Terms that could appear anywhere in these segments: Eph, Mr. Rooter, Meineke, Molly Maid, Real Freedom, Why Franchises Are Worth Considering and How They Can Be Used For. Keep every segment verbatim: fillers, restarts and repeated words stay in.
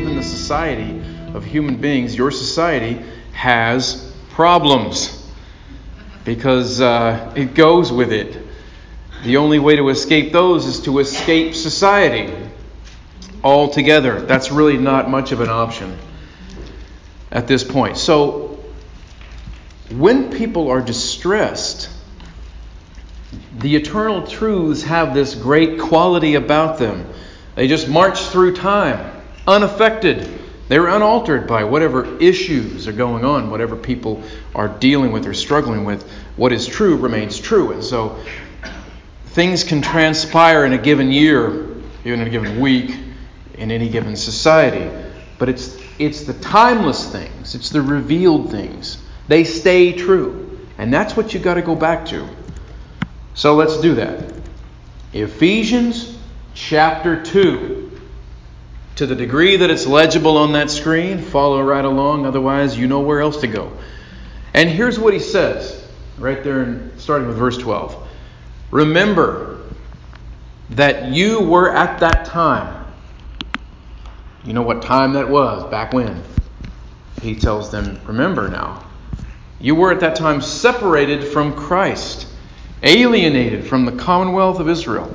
live in the society of human beings, your society has problems because uh, it goes with it. The only way to escape those is to escape society altogether. That's really not much of an option at this point. So when people are distressed, the eternal truths have this great quality about them. They just march through time, unaffected. They're unaltered by whatever issues are going on, whatever people are dealing with or struggling with. What is true remains true. And so things can transpire in a given year, even in a given week, in any given society. But it's it's the timeless things, it's the revealed things. They stay true. And that's what you've got to go back to. So let's do that. Ephesians chapter two. To the degree that it's legible on that screen, follow right along, otherwise you know where else to go. And here's what he says, right there, in, starting with verse twelve. Remember that you were at that time. You know what time that was, back when? He tells them, remember now. You were at that time separated from Christ, alienated from the commonwealth of Israel,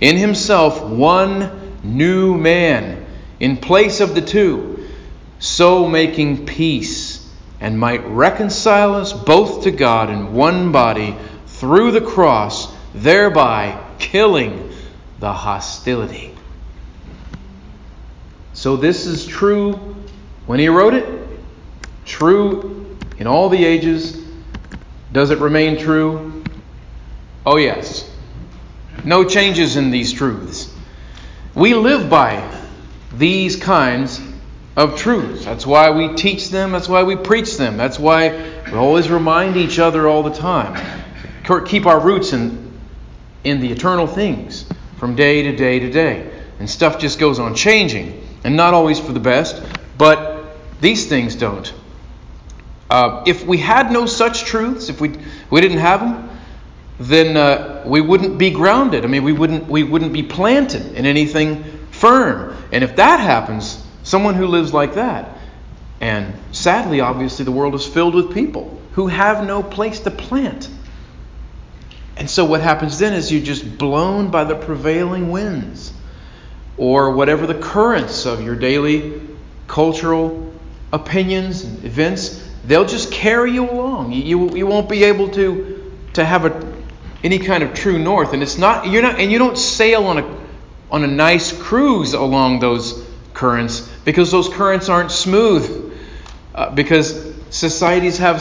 in himself one new man in place of the two, so making peace, and might reconcile us both to God in one body through the cross, thereby killing the hostility. So this is true when he wrote it, true in all the ages. Does it remain true? Oh yes. No changes in these truths. We live by these kinds of truths. That's why we teach them. That's why we preach them. That's why we always remind each other all the time. Keep our roots in in the eternal things from day to day to day. And stuff just goes on changing, and not always for the best, but these things don't. Uh, if we had no such truths, if we we didn't have them, then uh, we wouldn't be grounded. I mean, we wouldn't we wouldn't be planted in anything firm. And if that happens, someone who lives like that, and sadly, obviously, the world is filled with people who have no place to plant. And so what happens then is you're just blown by the prevailing winds or whatever the currents of your daily cultural opinions and events. They'll just carry you along. You, you, you won't be able to to have a, any kind of true north. And it's not you're not and you don't sail on a on a nice cruise along those currents, because those currents aren't smooth, uh, because societies have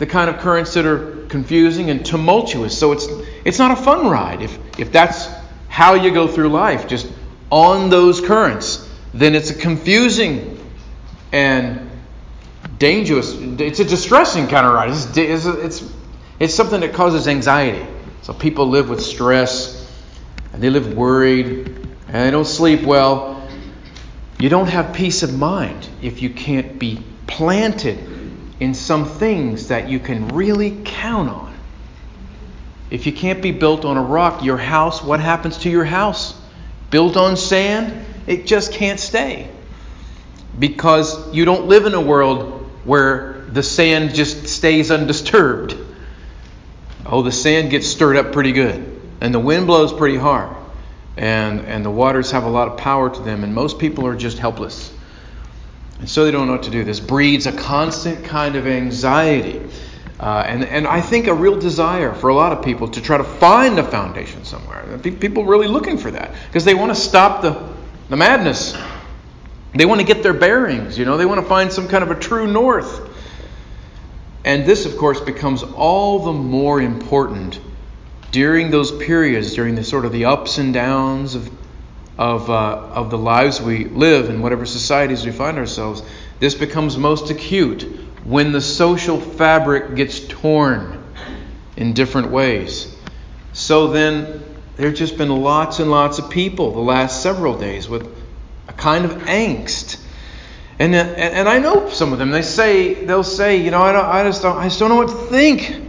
the kind of currents that are confusing and tumultuous. So it's it's not a fun ride. If if that's how you go through life, just on those currents, then it's a confusing and dangerous. It's a distressing kind of ride. It's it's it's, it's something that causes anxiety. So people live with stress, and they live worried, and they don't sleep well. You don't have peace of mind if you can't be planted in some things that you can really count on. If you can't be built on a rock, your house, what happens to your house? Built on sand, it just can't stay. Because you don't live in a world where the sand just stays undisturbed. Oh, the sand gets stirred up pretty good. And the wind blows pretty hard. And, and the waters have a lot of power to them. And most people are just helpless. And so they don't know what to do. This breeds a constant kind of anxiety. Uh, and, and I think a real desire for a lot of people to try to find a foundation somewhere. People are really looking for that because they want to stop the, the madness. They want to get their bearings. You know, they want to find some kind of a true north. And this, of course, becomes all the more important during those periods, during the sort of the ups and downs of of uh, of the lives we live in, whatever societies we find ourselves, this becomes most acute when the social fabric gets torn in different ways. So then there have just been lots and lots of people the last several days with a kind of angst. And and I know some of them. They say they'll say, you know, I don't, I just don't, I just don't know what to think.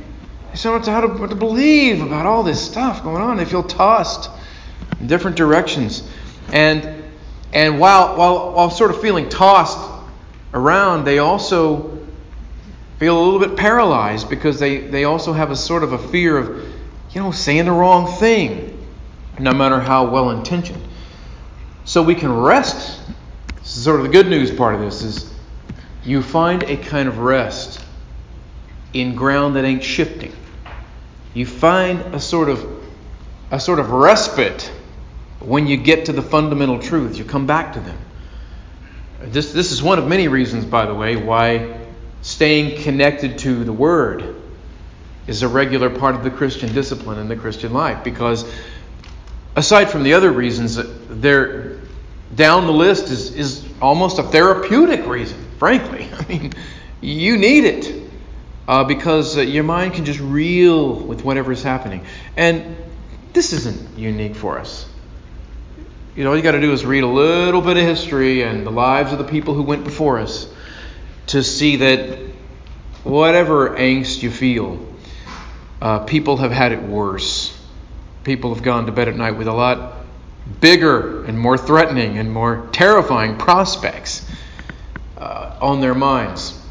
I just don't know how to, what to believe about all this stuff going on. They feel tossed in different directions, and and while while while sort of feeling tossed around, they also feel a little bit paralyzed because they they also have a sort of a fear of, you know, saying the wrong thing, no matter how well intentioned. So we can rest. This is sort of the good news part of this is you find a kind of rest in ground that ain't shifting. You find a sort of a sort of respite when you get to the fundamental truths. You come back to them. This this is one of many reasons, by the way, why staying connected to the Word is a regular part of the Christian discipline and the Christian life. Because aside from the other reasons, there. Down the list is, is almost a therapeutic reason, frankly. I mean, you need it uh, because uh, your mind can just reel with whatever's happening. And this isn't unique for us. You know, all you got to do is read a little bit of history and the lives of the people who went before us to see that whatever angst you feel, uh, people have had it worse. People have gone to bed at night with a lot bigger and more threatening and more terrifying prospects uh, on their minds.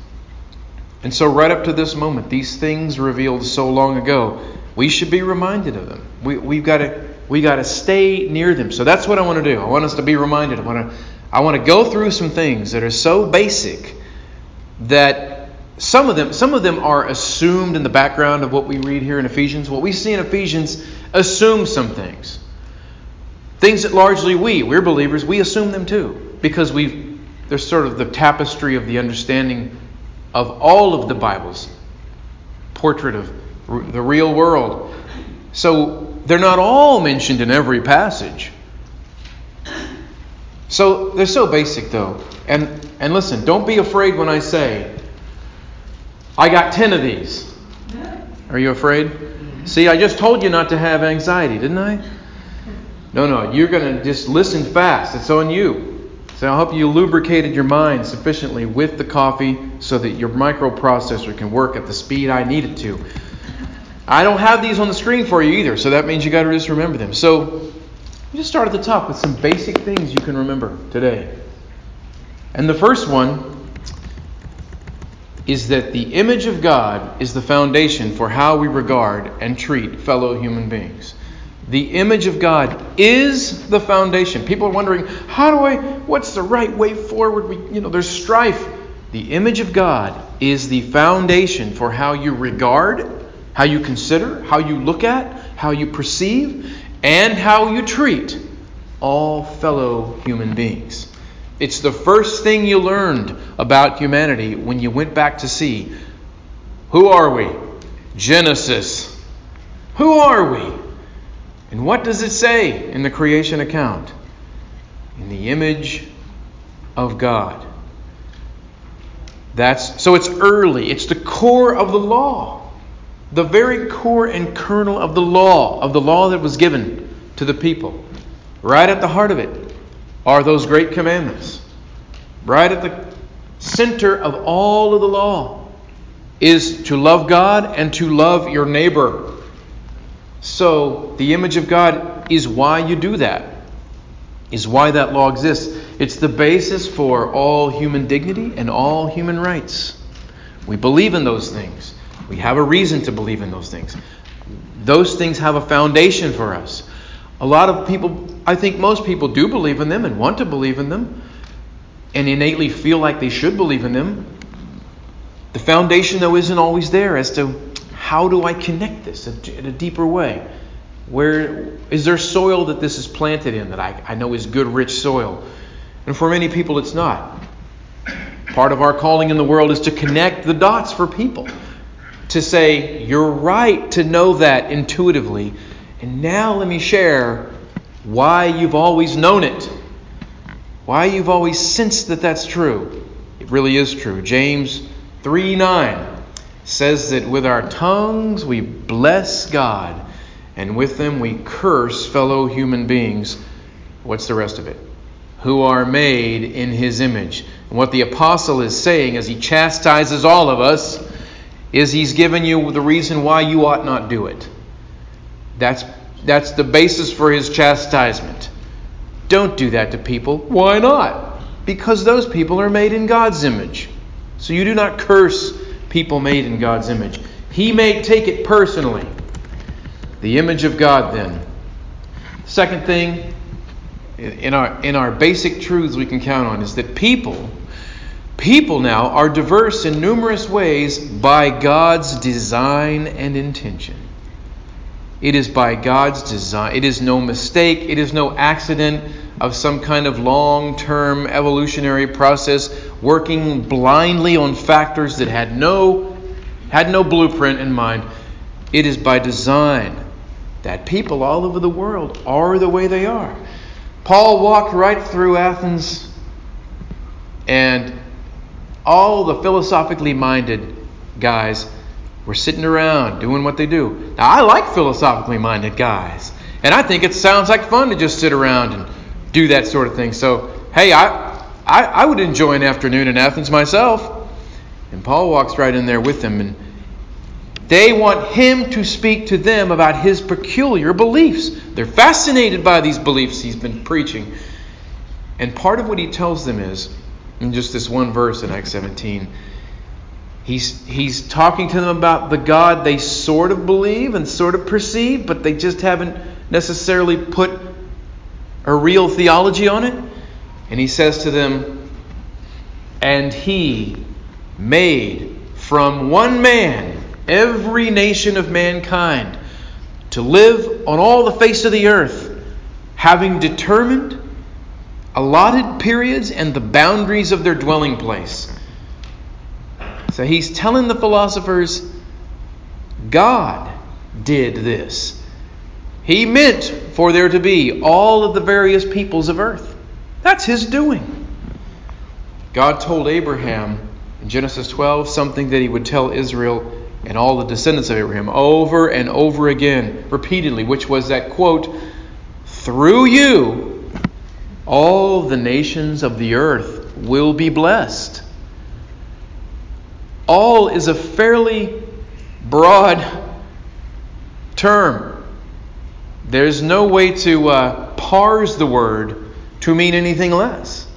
And so right up to this moment, these things revealed so long ago, we should be reminded of them. We, we've got to we got to stay near them. So that's what I want to do. I want us to be reminded. I want to I want to go through some things that are so basic that some of them some of them are assumed in the background of what we read here in Ephesians. What we see in Ephesians assumes some things. Things that largely we, we're believers, we assume them too. Because we've, they're sort of the tapestry of the understanding of all of the Bible's portrait of the real world. So they're not all mentioned in every passage. So they're so basic though. And and listen, don't be afraid when I say, I got ten of these. Are you afraid? See, I just told you not to have anxiety, didn't I? No, no, you're going to just listen fast. It's on you. So I hope you lubricated your mind sufficiently with the coffee so that your microprocessor can work at the speed I need it to. I don't have these on the screen for you either, so that means you got to just remember them. So just start at the top with some basic things you can remember today. And the first one is that the image of God is the foundation for how we regard and treat fellow human beings. The image of God is the foundation. People are wondering, how do I, what's the right way forward? We, you know, there's strife. The image of God is the foundation for how you regard, how you consider, how you look at, how you perceive, and how you treat all fellow human beings. It's the first thing you learned about humanity when you went back to see, who are we? Genesis. Who are we? And what does it say in the creation account? In the image of God. That's so it's early. It's the core of the law. The very core and kernel of the law, of the law that was given to the people. Right at the heart of it are those great commandments. Right at the center of all of the law is to love God and to love your neighbor. So the image of God is why you do that, is why that law exists. It's the basis for all human dignity and all human rights. We believe in those things. We have a reason to believe in those things. Those things have a foundation for us. A lot of people, I think most people do believe in them and want to believe in them and innately feel like they should believe in them. The foundation, though, isn't always there as to how do I connect this in a deeper way? Where is there soil that this is planted in that I, I know is good, rich soil? And for many people, it's not. Part of our calling in the world is to connect the dots for people. To say, you're right to know that intuitively. And now let me share why you've always known it, why you've always sensed that that's true. It really is true. James three nine says that with our tongues we bless God, and with them we curse fellow human beings. What's the rest of it? Who are made in his image. And what the apostle is saying as he chastises all of us is he's given you the reason why you ought not do it. That's, that's the basis for his chastisement. Don't do that to people. Why not? Because those people are made in God's image. So you do not curse people made in God's image. He may take it personally. The image of God then. Second thing, In our in our basic truths we can count on is that people, people now are diverse in numerous ways by God's design and intention. It is by God's design. It is no mistake. It is no accident of some kind of long-term evolutionary process working blindly on factors that had no had no blueprint in mind. It is by design that people all over the world are the way they are. Paul walked right through Athens, and all the philosophically minded guys were sitting around doing what they do. Now, I like philosophically minded guys, and I think it sounds like fun to just sit around and do that sort of thing. So, hey, I, I, I would enjoy an afternoon in Athens myself. And Paul walks right in there with them, and they want him to speak to them about his peculiar beliefs. They're fascinated by these beliefs he's been preaching. And part of what he tells them is, in just this one verse in Acts seventeen, he's, he's talking to them about the God they sort of believe and sort of perceive, but they just haven't necessarily put a real theology on it. And he says to them, "And he made from one man every nation of mankind to live on all the face of the earth, having determined allotted periods and the boundaries of their dwelling place." So he's telling the philosophers, God did this. He meant for there to be all of the various peoples of earth. That's his doing. God told Abraham in Genesis twelve something that he would tell Israel and all the descendants of Abraham over and over again, repeatedly, which was that quote, "Through you, all the nations of the earth will be blessed." All is a fairly broad term. There's no way to uh, parse the word to mean anything less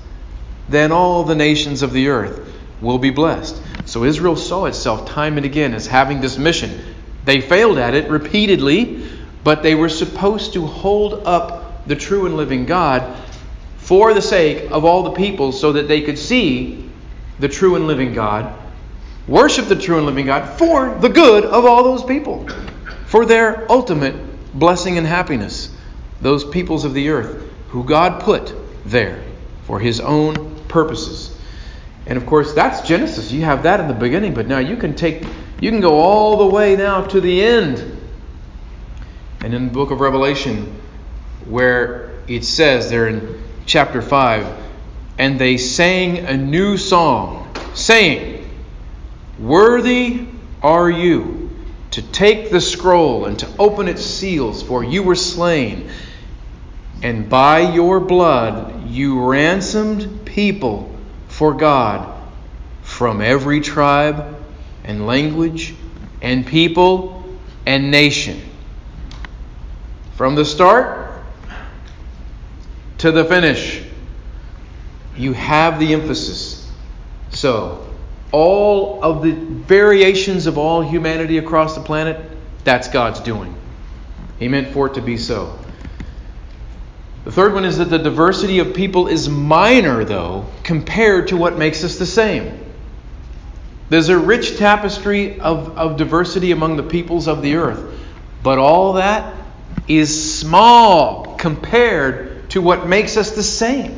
than all the nations of the earth will be blessed. So Israel saw itself time and again as having this mission. They failed at it repeatedly, but they were supposed to hold up the true and living God for the sake of all the people so that they could see the true and living God, worship the true and living God for the good of all those people, for their ultimate blessing and happiness, those peoples of the earth who God put there for his own purposes. And of course, that's Genesis. You have that in the beginning, but now you can take, you can go all the way now to the end. And in the book of Revelation, where it says there in chapter five, "And they sang a new song, saying, 'Worthy are you to take the scroll and to open its seals, for you were slain, and by your blood you ransomed people for God from every tribe and language and people and nation.'" From the start to the finish, you have the emphasis. So, all of the variations of all humanity across the planet, that's God's doing. He meant for it to be so. The third one is that the diversity of people is minor, though, compared to what makes us the same. There's a rich tapestry of, of diversity among the peoples of the earth, but all that is small compared to what makes us the same.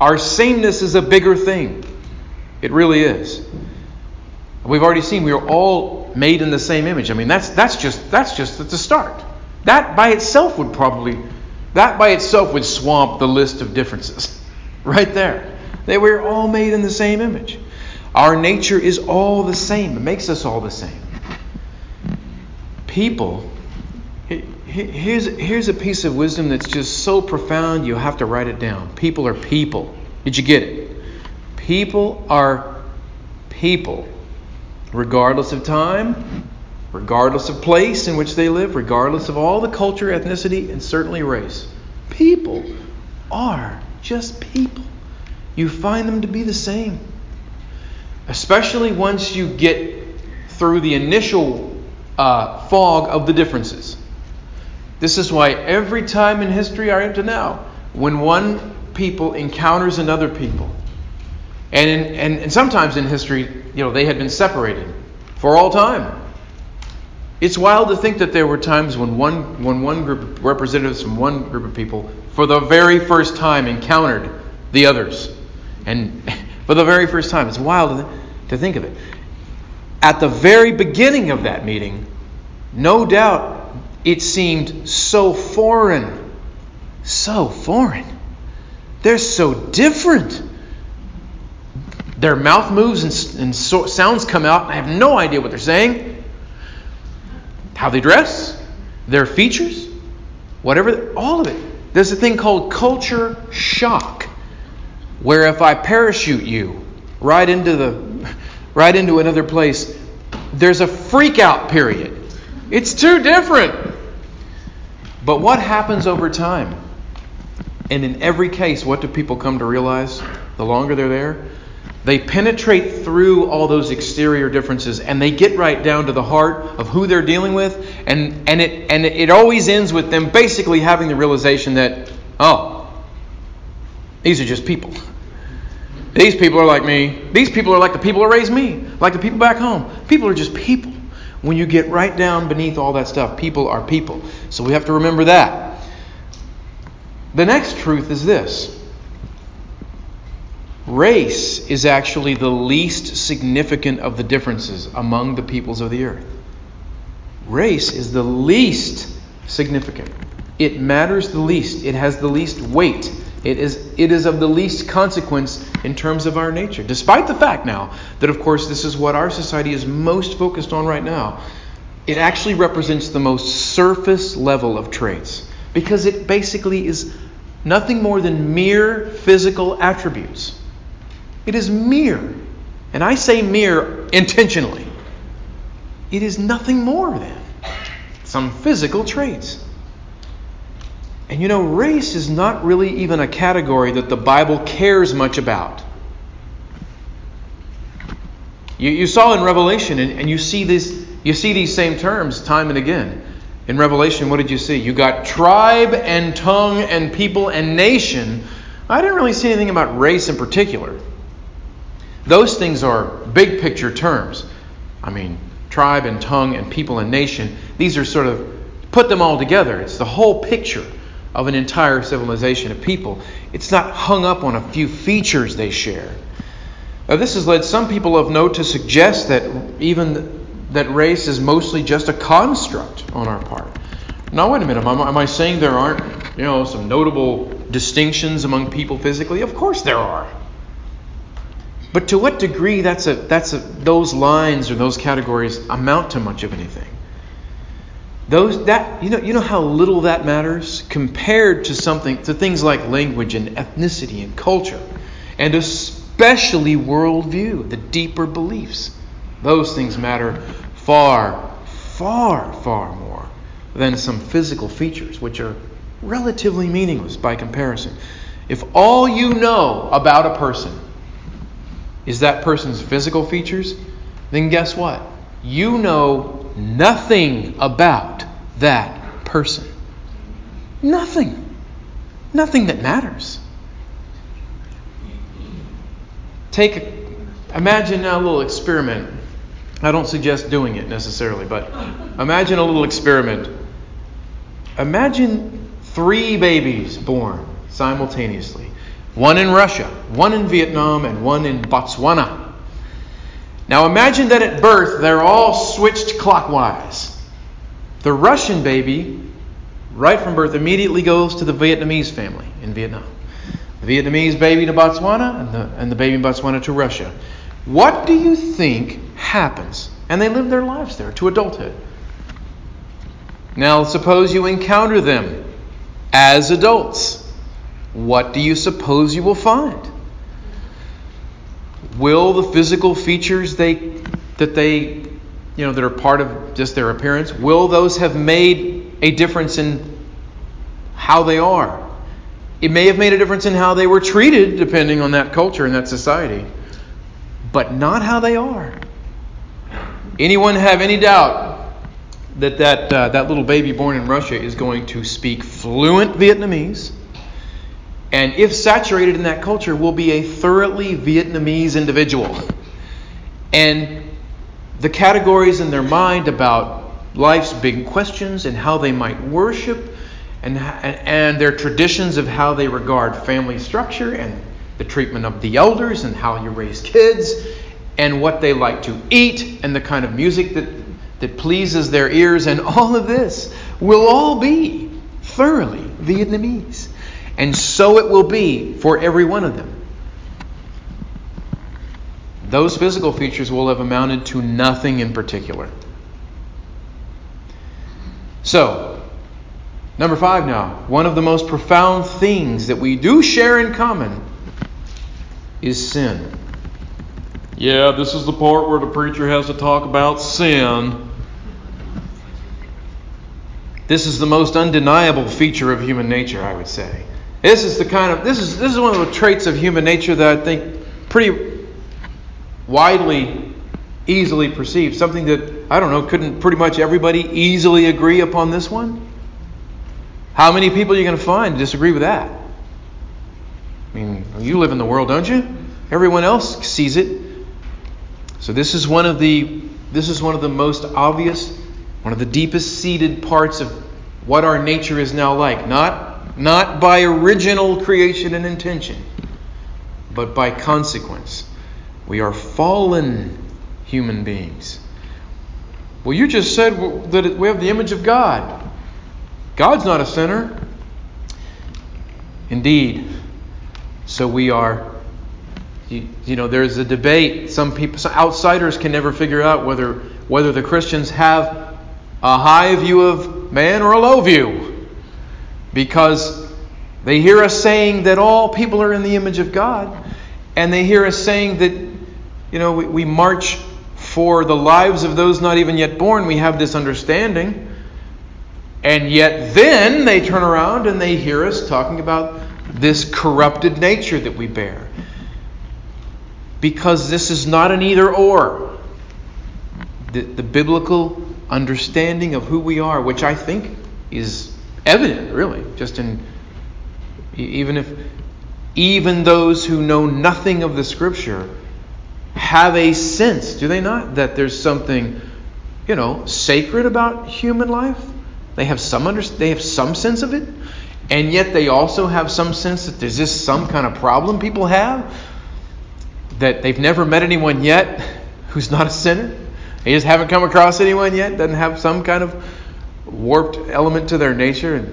Our sameness is a bigger thing. It really is. We've already seen we are all made in the same image. I mean, that's that's just that's just at the start. That by itself would probably That by itself would swamp the list of differences. Right there. That we're all made in the same image. Our nature is all the same. It makes us all the same. People, here's, here's a piece of wisdom that's just so profound you have to write it down. People are people. Did you get it? People are people. Regardless of time, regardless of place in which they live, regardless of all the culture, ethnicity, and certainly race. People are just people. You find them to be the same. Especially once you get through the initial uh, fog of the differences. This is why every time in history, or up to now, when one people encounters another people, and, in, and and sometimes in history, you know, they had been separated for all time. It's wild to think that there were times when one when one group of representatives from one group of people, for the very first time, encountered the others, and for the very first time, it's wild to think of it. At the very beginning of that meeting, no doubt, it seemed so foreign, so foreign. They're so different. Their mouth moves and, and so, sounds come out. I have no idea what they're saying. How they dress, their features, whatever, all of it. There's a thing called culture shock, where if I parachute you right into the, right into another place, there's a freak out period. It's too different. But what happens over time? And in every case, what do people come to realize the longer they're there? They penetrate through all those exterior differences and they get right down to the heart of who they're dealing with. And, and, it, and it always ends with them basically having the realization that, oh, these are just people. These people are like me. These people are like the people who raised me, like the people back home. People are just people. When you get right down beneath all that stuff, people are people. So we have to remember that. The next truth is this. Race is actually the least significant of the differences among the peoples of the earth. Race is the least significant. It matters the least. It has the least weight. It is, it is of the least consequence in terms of our nature. Despite the fact now that, of course, this is what our society is most focused on right now. It actually represents the most surface level of traits. Because it basically is nothing more than mere physical attributes. It is mere. And I say mere intentionally. It is nothing more than some physical traits. And you know, race is not really even a category that the Bible cares much about. You, you saw in Revelation, and, and you see this, you see these same terms time and again. In Revelation, what did you see? You got tribe and tongue and people and nation. I didn't really see anything about race in particular. Those things are big picture terms. I mean, tribe and tongue and people and nation. These are sort of, put them all together. It's the whole picture of an entire civilization of people. It's not hung up on a few features they share. Now, this has led some people of note to suggest that even the, that race is mostly just a construct on our part. Now, wait a minute. Am I saying there aren't, you know, some notable distinctions among people physically? Of course there are. But to what degree that's a that's a, those lines or those categories amount to much of anything? Those that you know you know how little that matters compared to something to things like language and ethnicity and culture, and especially worldview, the deeper beliefs. Those things matter far, far, far more than some physical features, which are relatively meaningless by comparison. If all you know about a person is that person's physical features, then guess what? You know nothing about that person. Nothing. Nothing that matters. Take a, imagine now a little experiment. I don't suggest doing it necessarily, but imagine a little experiment. Imagine three babies born simultaneously. One in Russia, one in Vietnam, and one in Botswana. Now imagine that at birth they're all switched clockwise. The Russian baby right from birth, immediately goes to the Vietnamese family in Vietnam. The Vietnamese baby to Botswana, and the, and the baby in Botswana to Russia. What do you think happens? And they live their lives there to adulthood. Now, suppose you encounter them as adults. What do you suppose you will find? Will the physical features they that they, you know, that are part of just their appearance, will those have made a difference in how they are? It may have made a difference in how they were treated, depending on that culture and that society, but not how they are. Anyone have any doubt that that, uh, that little baby born in Russia is going to speak fluent Vietnamese, and if saturated in that culture, will be a thoroughly Vietnamese individual? And the categories in their mind about life's big questions and how they might worship, And, and their traditions of how they regard family structure and the treatment of the elders and how you raise kids and what they like to eat and the kind of music that, that pleases their ears, and all of this will all be thoroughly Vietnamese. And so it will be for every one of them. Those physical features will have amounted to nothing in particular. So, number five now, one of the most profound things that we do share in common is sin. Yeah, this is the part where the preacher has to talk about sin. This is the most undeniable feature of human nature, I would say. This is the kind of this is this is one of the traits of human nature that I think pretty widely, easily perceived. Something that, I don't know, couldn't pretty much everybody easily agree upon this one? How many people are you going to find disagree with that? I mean, you live in the world, don't you? Everyone else sees it. So this is one of the this is one of the most obvious, one of the deepest-seated parts of what our nature is now like. Not not by original creation and intention, but by consequence. We are fallen human beings. Well, you just said that we have the image of God. God's not a sinner. Indeed. So we are, you, you know, there's a debate. Some people, some outsiders can never figure out whether whether the Christians have a high view of man or a low view, because they hear us saying that all people are in the image of God, and they hear us saying that, you know, we, we march for the lives of those not even yet born. We have this understanding. And yet then they turn around and they hear us talking about this corrupted nature that we bear. Because this is not an either or. The, the biblical understanding of who we are, which I think is evident, really, just in even if even those who know nothing of the Scripture have a sense, do they not, that there's something, you know, sacred about human life? They have some under, they have some sense of it, and yet they also have some sense that there's just some kind of problem people have, that they've never met anyone yet who's not a sinner. They just haven't come across anyone yet, doesn't have some kind of warped element to their nature and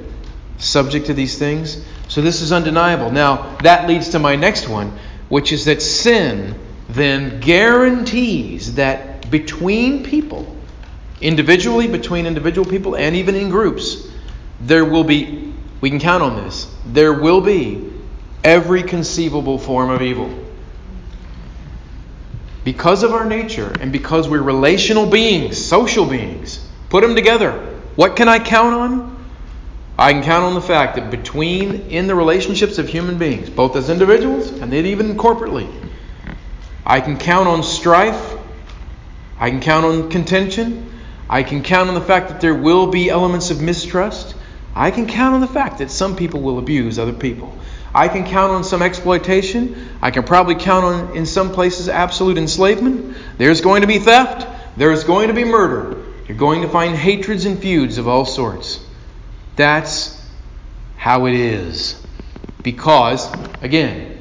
subject to these things. So this is undeniable. Now, that leads to my next one, which is that sin then guarantees that between people, individually, between individual people, and even in groups, there will be, we can count on this, there will be every conceivable form of evil. Because of our nature and because we're relational beings, social beings, put them together. What can I count on? I can count on the fact that between, in the relationships of human beings, both as individuals and then even corporately, I can count on strife, I can count on contention, I can count on the fact that there will be elements of mistrust. I can count on the fact that some people will abuse other people. I can count on some exploitation. I can probably count on, in some places, absolute enslavement. There's going to be theft. There's going to be murder. You're going to find hatreds and feuds of all sorts. That's how it is. Because, again,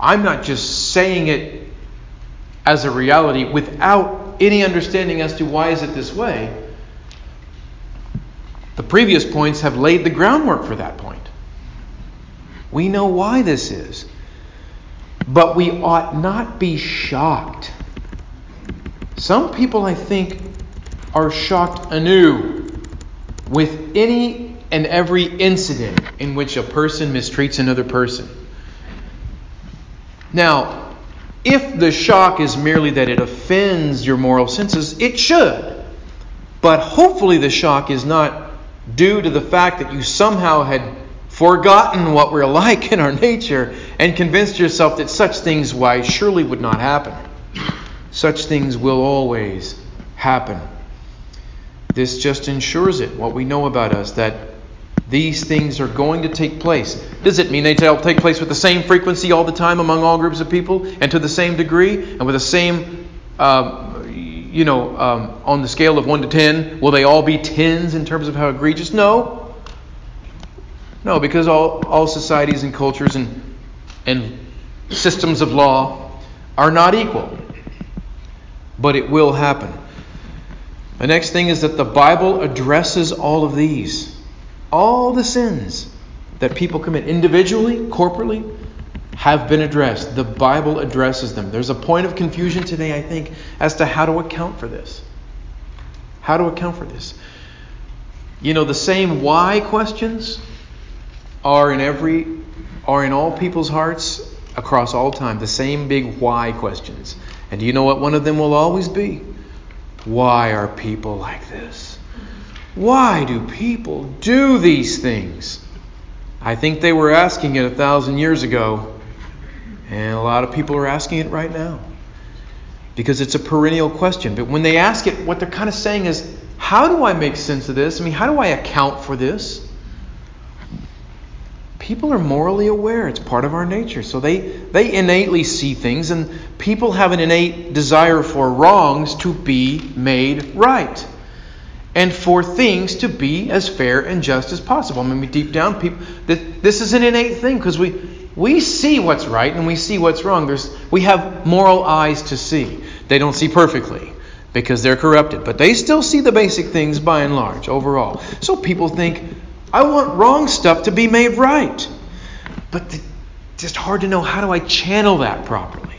I'm not just saying it as a reality without any understanding as to why is it this way. The previous points have laid the groundwork for that point. We know why this is. But we ought not be shocked. Some people, I think, are shocked anew with any and every incident in which a person mistreats another person. Now, if the shock is merely that it offends your moral senses, it should. But hopefully the shock is not due to the fact that you somehow had forgotten what we're like in our nature and convinced yourself that such things why surely would not happen. Such things will always happen. This just ensures it, what we know about us, that these things are going to take place. Does it mean they take place with the same frequency all the time among all groups of people and to the same degree and with the same, uh, you know, um, on the scale of one to ten, will they all be tens in terms of how egregious? No. No, because all, all societies and cultures and and systems of law are not equal. But it will happen. The next thing is that the Bible addresses all of these. All the sins that people commit individually, corporately, have been addressed. The Bible addresses them. There's a point of confusion today, I think, as to how to account for this. How to account for this. You know, the same why questions are in every, are in all people's hearts across all time. The same big why questions. And do you know what one of them will always be? Why are people like this? Why do people do these things? I think they were asking it a thousand years ago, and a lot of people are asking it right now because it's a perennial question. But when they ask it, what they're kind of saying is, how do I make sense of this? I mean, how do I account for this? People are morally aware. It's part of our nature. So they, they innately see things, and people have an innate desire for wrongs to be made right and for things to be as fair and just as possible. I mean, deep down, people, this is an innate thing because we, we see what's right and we see what's wrong. There's, we have moral eyes to see. They don't see perfectly because they're corrupted, but they still see the basic things by and large overall. So people think, I want wrong stuff to be made right. But it's just hard to know, how do I channel that properly?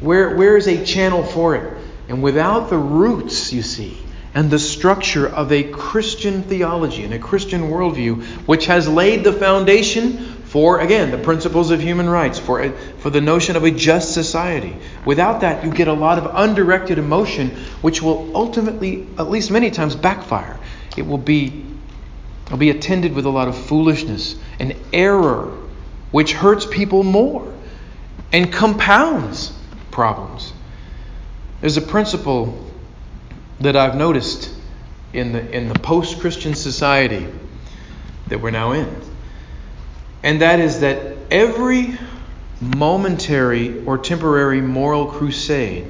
Where, where is a channel for it? And without the roots, you see, and the structure of a Christian theology and a Christian worldview, which has laid the foundation for, again, the principles of human rights, for, a, for the notion of a just society. Without that, you get a lot of undirected emotion, which will ultimately, at least many times, backfire. It will be It'll be attended with a lot of foolishness and error, which hurts people more and compounds problems. There's a principle that I've noticed in the in the post-Christian society that we're now in, and that is that every momentary or temporary moral crusade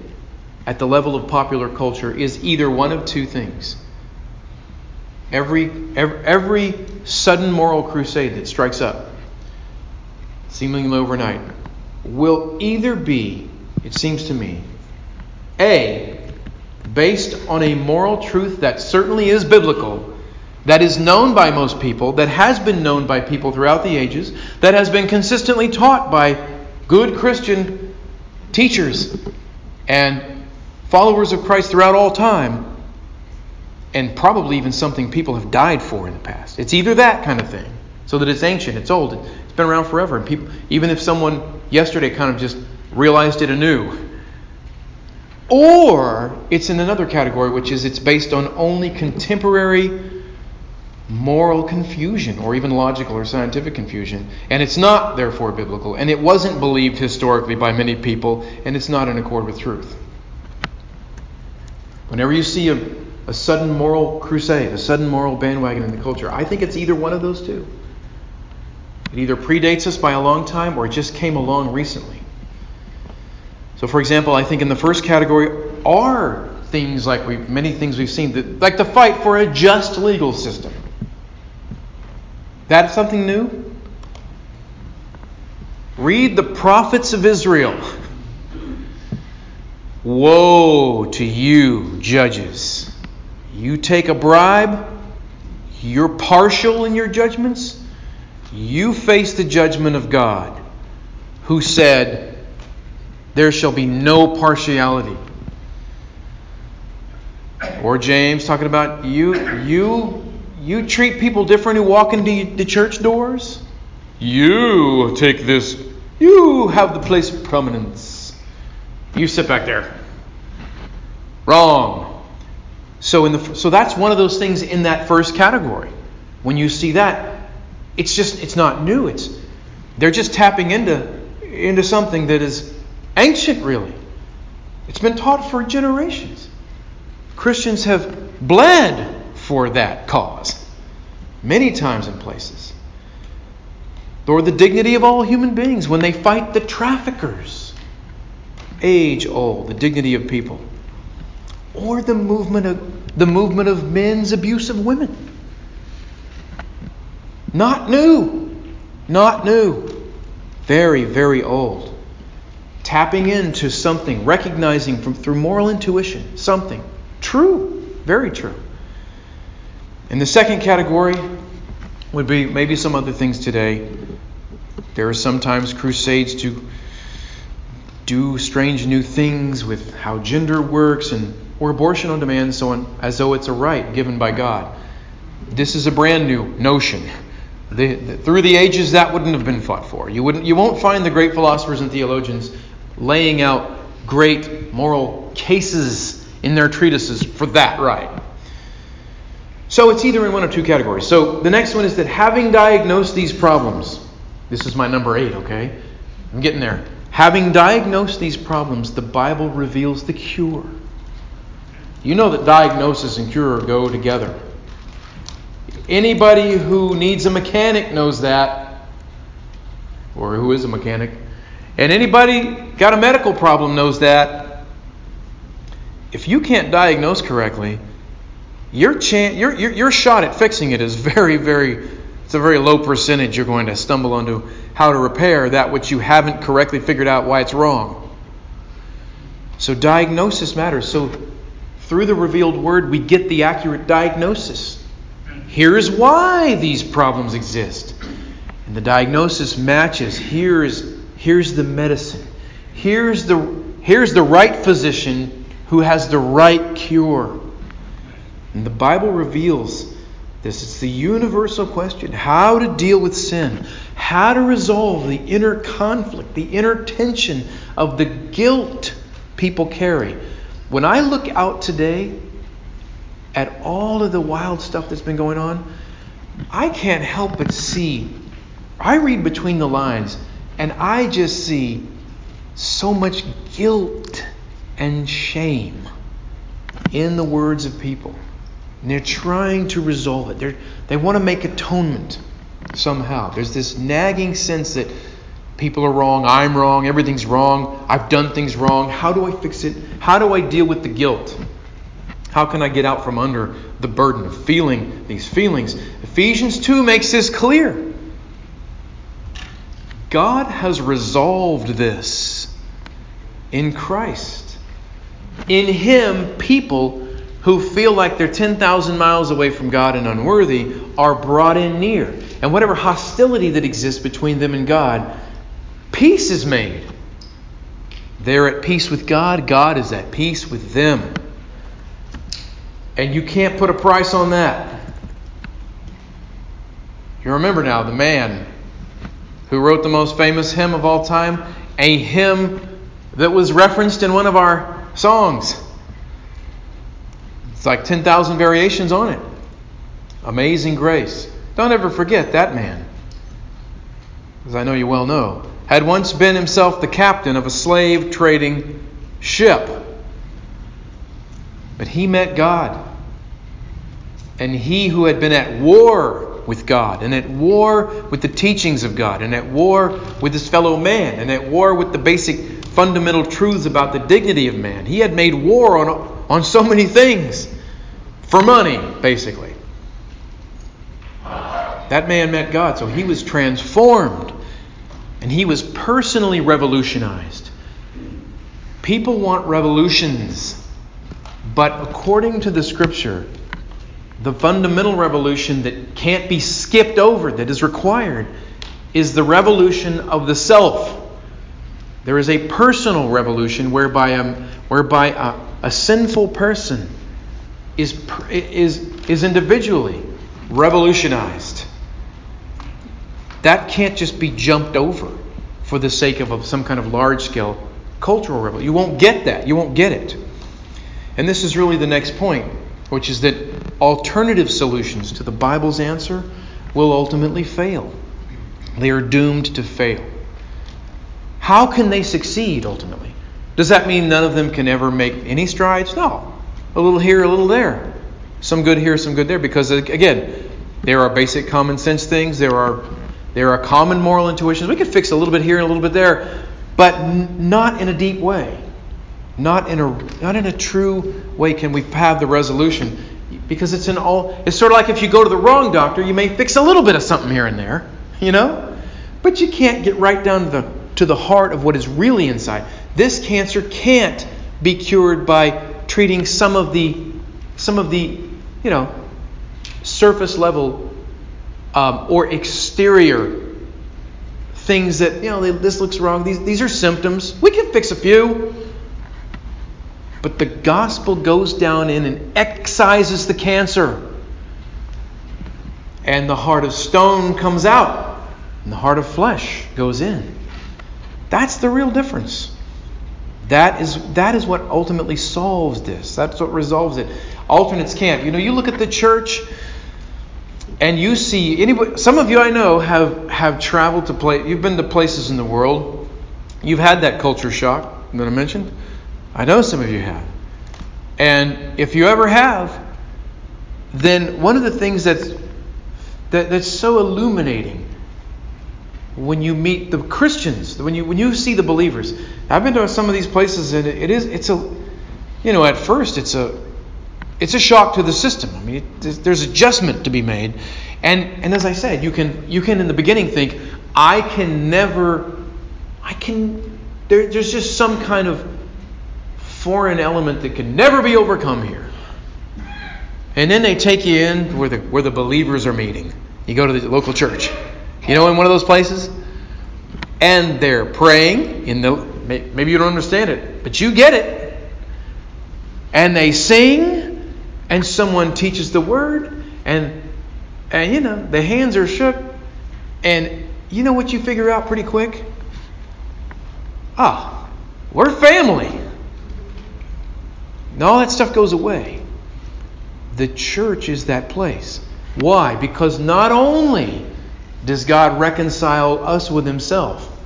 at the level of popular culture is either one of two things. Every, every every sudden moral crusade that strikes up, seemingly overnight, will either be, it seems to me, A, based on a moral truth that certainly is biblical, that is known by most people, that has been known by people throughout the ages, that has been consistently taught by good Christian teachers and followers of Christ throughout all time, and probably even something people have died for in the past. It's either that kind of thing, so that it's ancient, it's old, it's been around forever. And people, even if someone yesterday kind of just realized it anew. Or it's in another category, which is it's based on only contemporary moral confusion, or even logical or scientific confusion. And it's not, therefore, biblical. And it wasn't believed historically by many people, and it's not in accord with truth. Whenever you see a A sudden moral crusade, a sudden moral bandwagon in the culture, I think it's either one of those two. It either predates us by a long time or it just came along recently. So, for example, I think in the first category are things like we many things we've seen, that, like the fight for a just legal system. That's something new? Read the prophets of Israel. Woe to you, judges. You take a bribe, you're partial in your judgments, you face the judgment of God, who said, there shall be no partiality. Or James talking about you, you, you treat people different who walk into the church doors. You take this, you have the place of prominence. You sit back there. Wrong. So in the so that's one of those things in that first category. When you see that, it's just it's not new. It's they're just tapping into into something that is ancient, really. It's been taught for generations. Christians have bled for that cause many times and places. Or the dignity of all human beings when they fight the traffickers. Age old, the dignity of people. Or the movement of the movement of men's abuse of women. Not new. Not new. Very, very old. Tapping into something, recognizing from through moral intuition something true, very true. And the second category would be maybe some other things today. There are sometimes crusades to do strange new things with how gender works and or abortion on demand and so on, as though it's a right given by God. This is a brand new notion. The, the, through the ages, that wouldn't have been fought for. You wouldn't, you won't find the great philosophers and theologians laying out great moral cases in their treatises for that right. So it's either in one of two categories. So the next one is that having diagnosed these problems, this is my number eight, okay? I'm getting there. Having diagnosed these problems, the Bible reveals the cure. You know that diagnosis and cure go together. Anybody who needs a mechanic knows that, or who is a mechanic. And anybody got a medical problem knows that. If you can't diagnose correctly, your chance, your, your your shot at fixing it is very, very, it's a very low percentage you're going to stumble onto how to repair that which you haven't correctly figured out why it's wrong. So diagnosis matters. So through the revealed word, we get the accurate diagnosis. Here is why these problems exist. And the diagnosis matches. Here is, here's the medicine. Here's the, here's the right physician who has the right cure. And the Bible reveals this. It's the universal question. How to deal with sin. How to resolve the inner conflict, the inner tension of the guilt people carry. When I look out today at all of the wild stuff that's been going on, I can't help but see. I read between the lines and I just see so much guilt and shame in the words of people. And they're trying to resolve it. They're, they want to make atonement somehow. There's this nagging sense that people are wrong, I'm wrong, everything's wrong, I've done things wrong. How do I fix it? How do I deal with the guilt? How can I get out from under the burden of feeling these feelings? Ephesians two makes this clear. God has resolved this in Christ. In Him, people who feel like they're ten thousand miles away from God and unworthy are brought in near. And whatever hostility that exists between them and God, peace is made. They're at peace with God. God is at peace with them. And you can't put a price on that. You remember now the man who wrote the most famous hymn of all time, a hymn that was referenced in one of our songs. It's like ten thousand variations on it. Amazing Grace. Don't ever forget that man, as I know you well know, had once been himself the captain of a slave trading ship. But he met God. And he who had been at war with God, and at war with the teachings of God, and at war with his fellow man, and at war with the basic fundamental truths about the dignity of man. He had made war on on so many things. For money, basically. That man met God, so he was transformed. And he was personally revolutionized. People want revolutions. But according to the Scripture, The fundamental revolution that can't be skipped over, that is required, is the revolution of the self. There is a personal revolution whereby a, whereby a, a sinful person is, is, is individually revolutionized. That can't just be jumped over for the sake of some kind of large-scale cultural revolution. You won't get that. You won't get it. And this is really the next point, which is that alternative solutions to the Bible's answer will ultimately fail. They are doomed to fail. How can they succeed ultimately? Does that mean none of them can ever make any strides? No. A little here, a little there. Some good here, some good there. Because again, there are basic common sense things. There are there are common moral intuitions. We could fix a little bit here and a little bit there, but n- not in a deep way. Not in a not in a true way can we have the resolution. Because it's an all. It's sort of like if you go to the wrong doctor, you may fix a little bit of something here and there, you know, but you can't get right down to the to the heart of what is really inside. This cancer can't be cured by treating some of the some of the you know surface level um, or exterior things that you know they, this looks wrong. These these are symptoms. We can fix a few. But the gospel goes down in and excises the cancer. And the heart of stone comes out. And the heart of flesh goes in. That's the real difference. That is, that is what ultimately solves this. That's what resolves it. Alternates can't. You know, you look at the church and you see anybody. Some of you I know have, have traveled to places. You've been to places in the world. You've had that culture shock that I mentioned. I know some of you have. And if you ever have, then one of the things that's, that, that's so illuminating when you meet the Christians, when you when you see the believers. I've been to some of these places and it is it's a you know, at first it's a it's a shock to the system. I mean, it, there's adjustment to be made. And and as I said, you can you can in the beginning think I can never I can there, there's just some kind of foreign element that can never be overcome here. And then they take you in where the where the believers are meeting. You go to the local church, you know, in one of those places, and they're praying in the maybe you don't understand it, but you get it. And they sing, and someone teaches the word, and and you know, the hands are shook, and you know what you figure out pretty quick? Ah, we're family. And all that stuff goes away. The church is that place. Why? Because not only does God reconcile us with himself,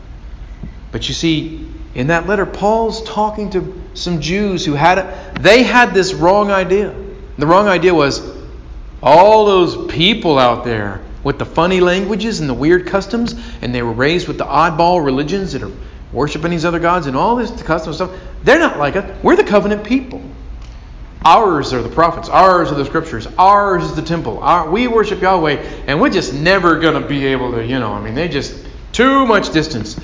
but you see, in that letter, Paul's talking to some Jews who had a, they had this wrong idea. The wrong idea was all those people out there with the funny languages and the weird customs, and they were raised with the oddball religions that are worshiping these other gods and all this custom stuff. They're not like us. We're the covenant people. Ours are the prophets. Ours are the scriptures. Ours is the temple. Our, we worship Yahweh, and we're just never going to be able to, you know, I mean, they just too much distance.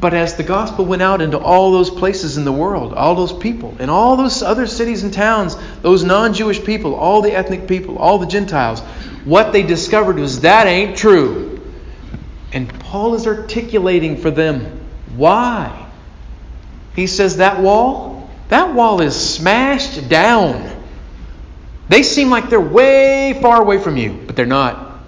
But as the gospel went out into all those places in the world, all those people, and all those other cities and towns, those non-Jewish people, all the ethnic people, all the Gentiles, what they discovered was that ain't true. And Paul is articulating for them why. He says that wall, that wall is smashed down. They seem like they're way far away from you, but they're not.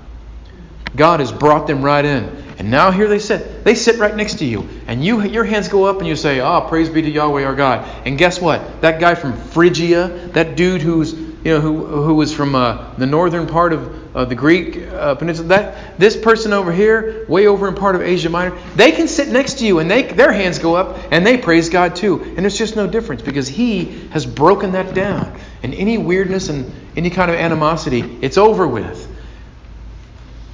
God has brought them right in. And now here they sit. They sit right next to you. And you, your hands go up and you say, "Ah, oh, praise be to Yahweh our God." And guess what? That guy from Phrygia, that dude who's, you know, who who was from uh, the northern part of uh, the Greek uh, peninsula, that this person over here, way over in part of Asia Minor, they can sit next to you and they their hands go up and they praise God too. And there's just no difference because He has broken that down. And any weirdness and any kind of animosity, it's over with.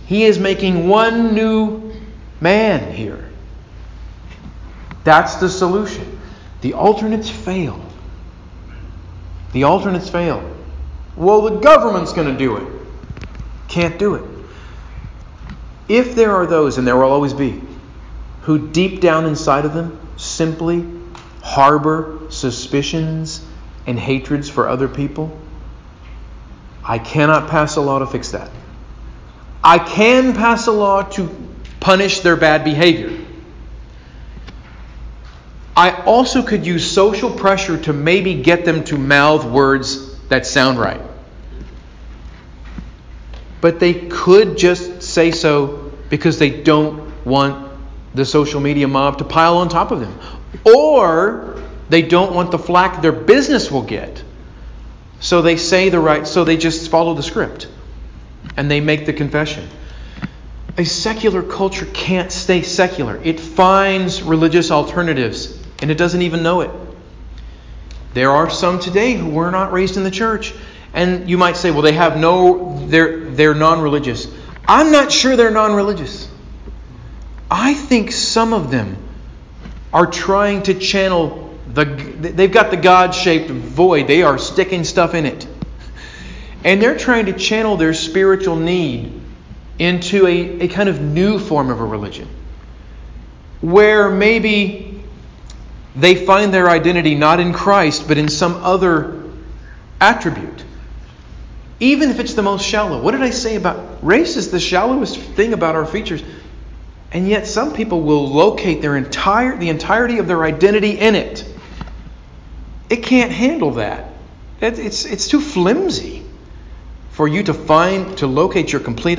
He is making one new man here. That's the solution. The alternates fail. The alternates fail. Well, the government's going to do it. Can't do it. If there are those, and there will always be, who deep down inside of them simply harbor suspicions and hatreds for other people, I cannot pass a law to fix that. I can pass a law to punish their bad behavior. I also could use social pressure to maybe get them to mouth words that sound right. But they could just say so because they don't want the social media mob to pile on top of them. Or they don't want the flack their business will get. So they say the right, so they just follow the script. And they make the confession. A secular culture can't stay secular. It finds religious alternatives, and it doesn't even know it. There are some today who were not raised in the church. And you might say, well, they have no, they're, they're non-religious. I'm not sure they're non-religious. I think some of them are trying to channel, the. they've got the God-shaped void. They are sticking stuff in it. And they're trying to channel their spiritual need into a, a kind of new form of a religion, where maybe they find their identity not in Christ, but in some other attribute. Even if it's the most shallow. What did I say about race is the shallowest thing about our features? And yet some people will locate their entire the entirety of their identity in it. It can't handle that. It, it's, it's too flimsy for you to find, to locate your complete...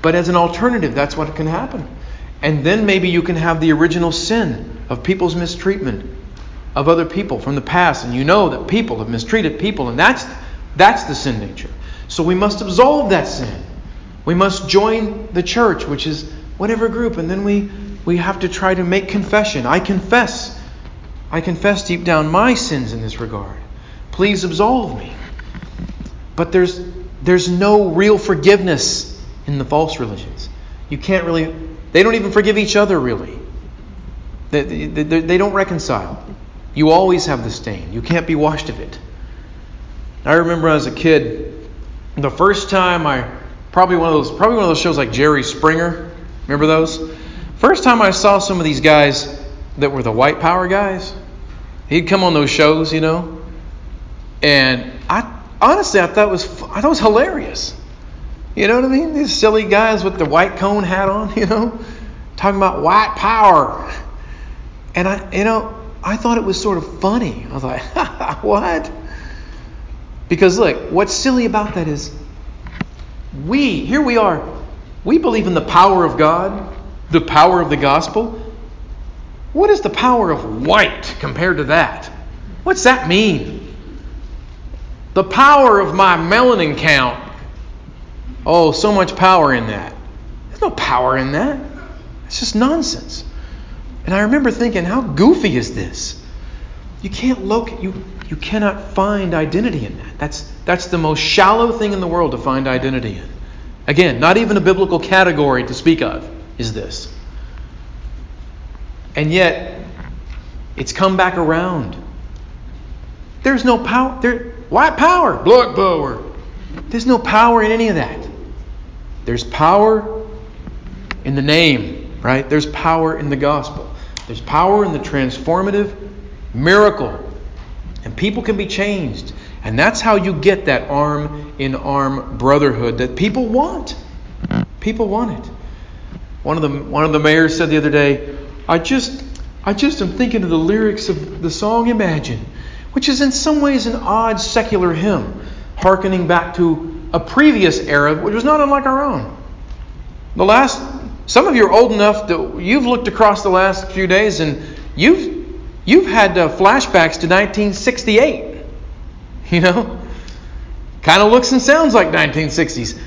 But as an alternative, that's what can happen. And then maybe you can have the original sin of people's mistreatment of other people from the past. And you know that people have mistreated people, and that's that's the sin nature. So we must absolve that sin. We must join the church, which is whatever group. And then we, we have to try to make confession. I confess. I confess deep down my sins in this regard. Please absolve me. But there's there's no real forgiveness in the false religions. You can't really... They don't even forgive each other, really. They, they, they, they don't reconcile. You always have the stain. You can't be washed of it. I remember as a kid, the first time I... Probably one of those, probably one of those shows like Jerry Springer. Remember those? First time I saw some of these guys that were the white power guys. He'd come on those shows, you know. And I... Honestly, I thought it was I thought it was hilarious. You know what I mean? These silly guys with the white cone hat on, you know, talking about white power. And I, you know, I thought it was sort of funny. I was like, what? Because look, what's silly about that is, we here we are, we believe in the power of God, the power of the gospel. What is the power of white compared to that? What's that mean? The power of my melanin count. Oh, so much power in that. There's no power in that. It's just nonsense. And I remember thinking, how goofy is this? You can't look, you you cannot find identity in that. That's that's the most shallow thing in the world to find identity in. Again, not even a biblical category to speak of is this. And yet, it's come back around. There's no power there. White power, black power. There's no power in any of that. There's power in the name, right? There's power in the gospel. There's power in the transformative miracle. And people can be changed. And that's how you get that arm in arm brotherhood that people want. People want it. One of the one of the mayors said the other day, I just I just am thinking of the lyrics of the song Imagine, which is in some ways an odd secular hymn, hearkening back to a previous era, which was not unlike our own. The last, some of you are old enough that you've looked across the last few days and you've you've had uh, flashbacks to nineteen sixty-eight. You know, kind of looks and sounds like nineteen sixties,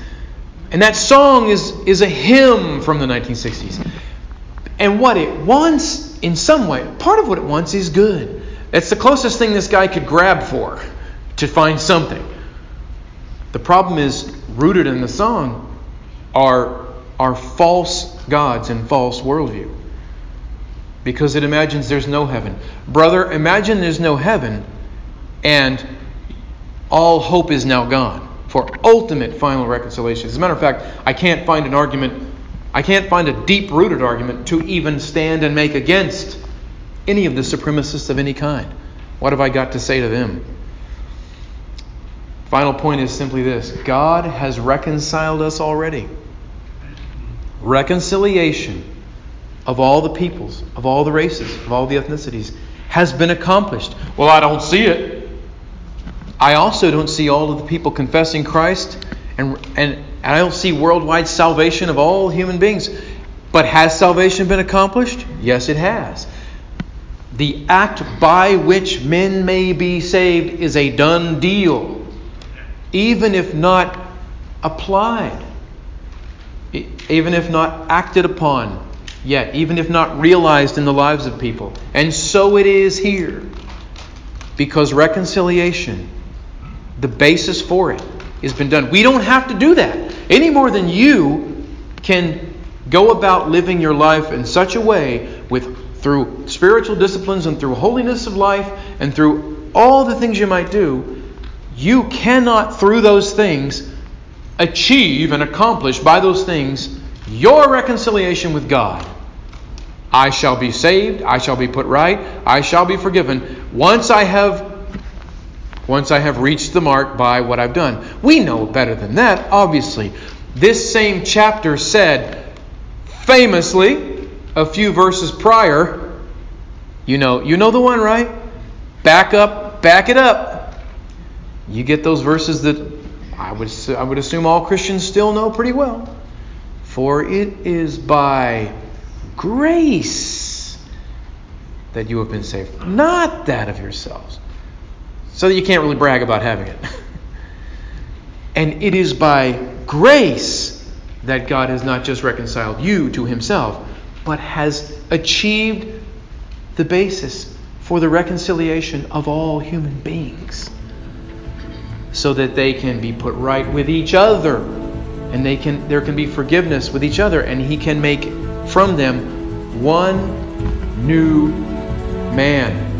and that song is is a hymn from the nineteen sixties. And what it wants, in some way, part of what it wants is good. It's the closest thing this guy could grab for, to find something. The problem is, rooted in the song are, are false gods and false worldview. Because it imagines there's no heaven. Brother, imagine there's no heaven, and all hope is now gone for ultimate final reconciliation. As a matter of fact, I can't find an argument, I can't find a deep-rooted argument to even stand and make against any of the supremacists of any kind. What have I got to say to them? Final point is simply this. God has reconciled us already. Reconciliation of all the peoples, of all the races, of all the ethnicities has been accomplished. Well, I don't see it. I also don't see all of the people confessing Christ, and, and I don't see worldwide salvation of all human beings. But has salvation been accomplished? Yes, it has. The act by which men may be saved is a done deal, even if not applied, even if not acted upon yet, even if not realized in the lives of people. And so it is here, because reconciliation, the basis for it, has been done. We don't have to do that any more than you can go about living your life in such a way, with through spiritual disciplines and through holiness of life and through all the things you might do. You cannot, through those things, achieve and accomplish by those things your reconciliation with God. I shall be saved. I shall be put right. I shall be forgiven once I have once I have reached the mark by what I've done. We know better than that, obviously. This same chapter said famously a few verses prior, you know, you know the one, right? Back up, back it up. You get those verses that I would I would assume all Christians still know pretty well. For it is by grace that you have been saved, not that of yourselves. So that you can't really brag about having it. And it is by grace that God has not just reconciled you to himself, but has achieved the basis for the reconciliation of all human beings, so that they can be put right with each other, and they can there can be forgiveness with each other, and he can make from them one new man.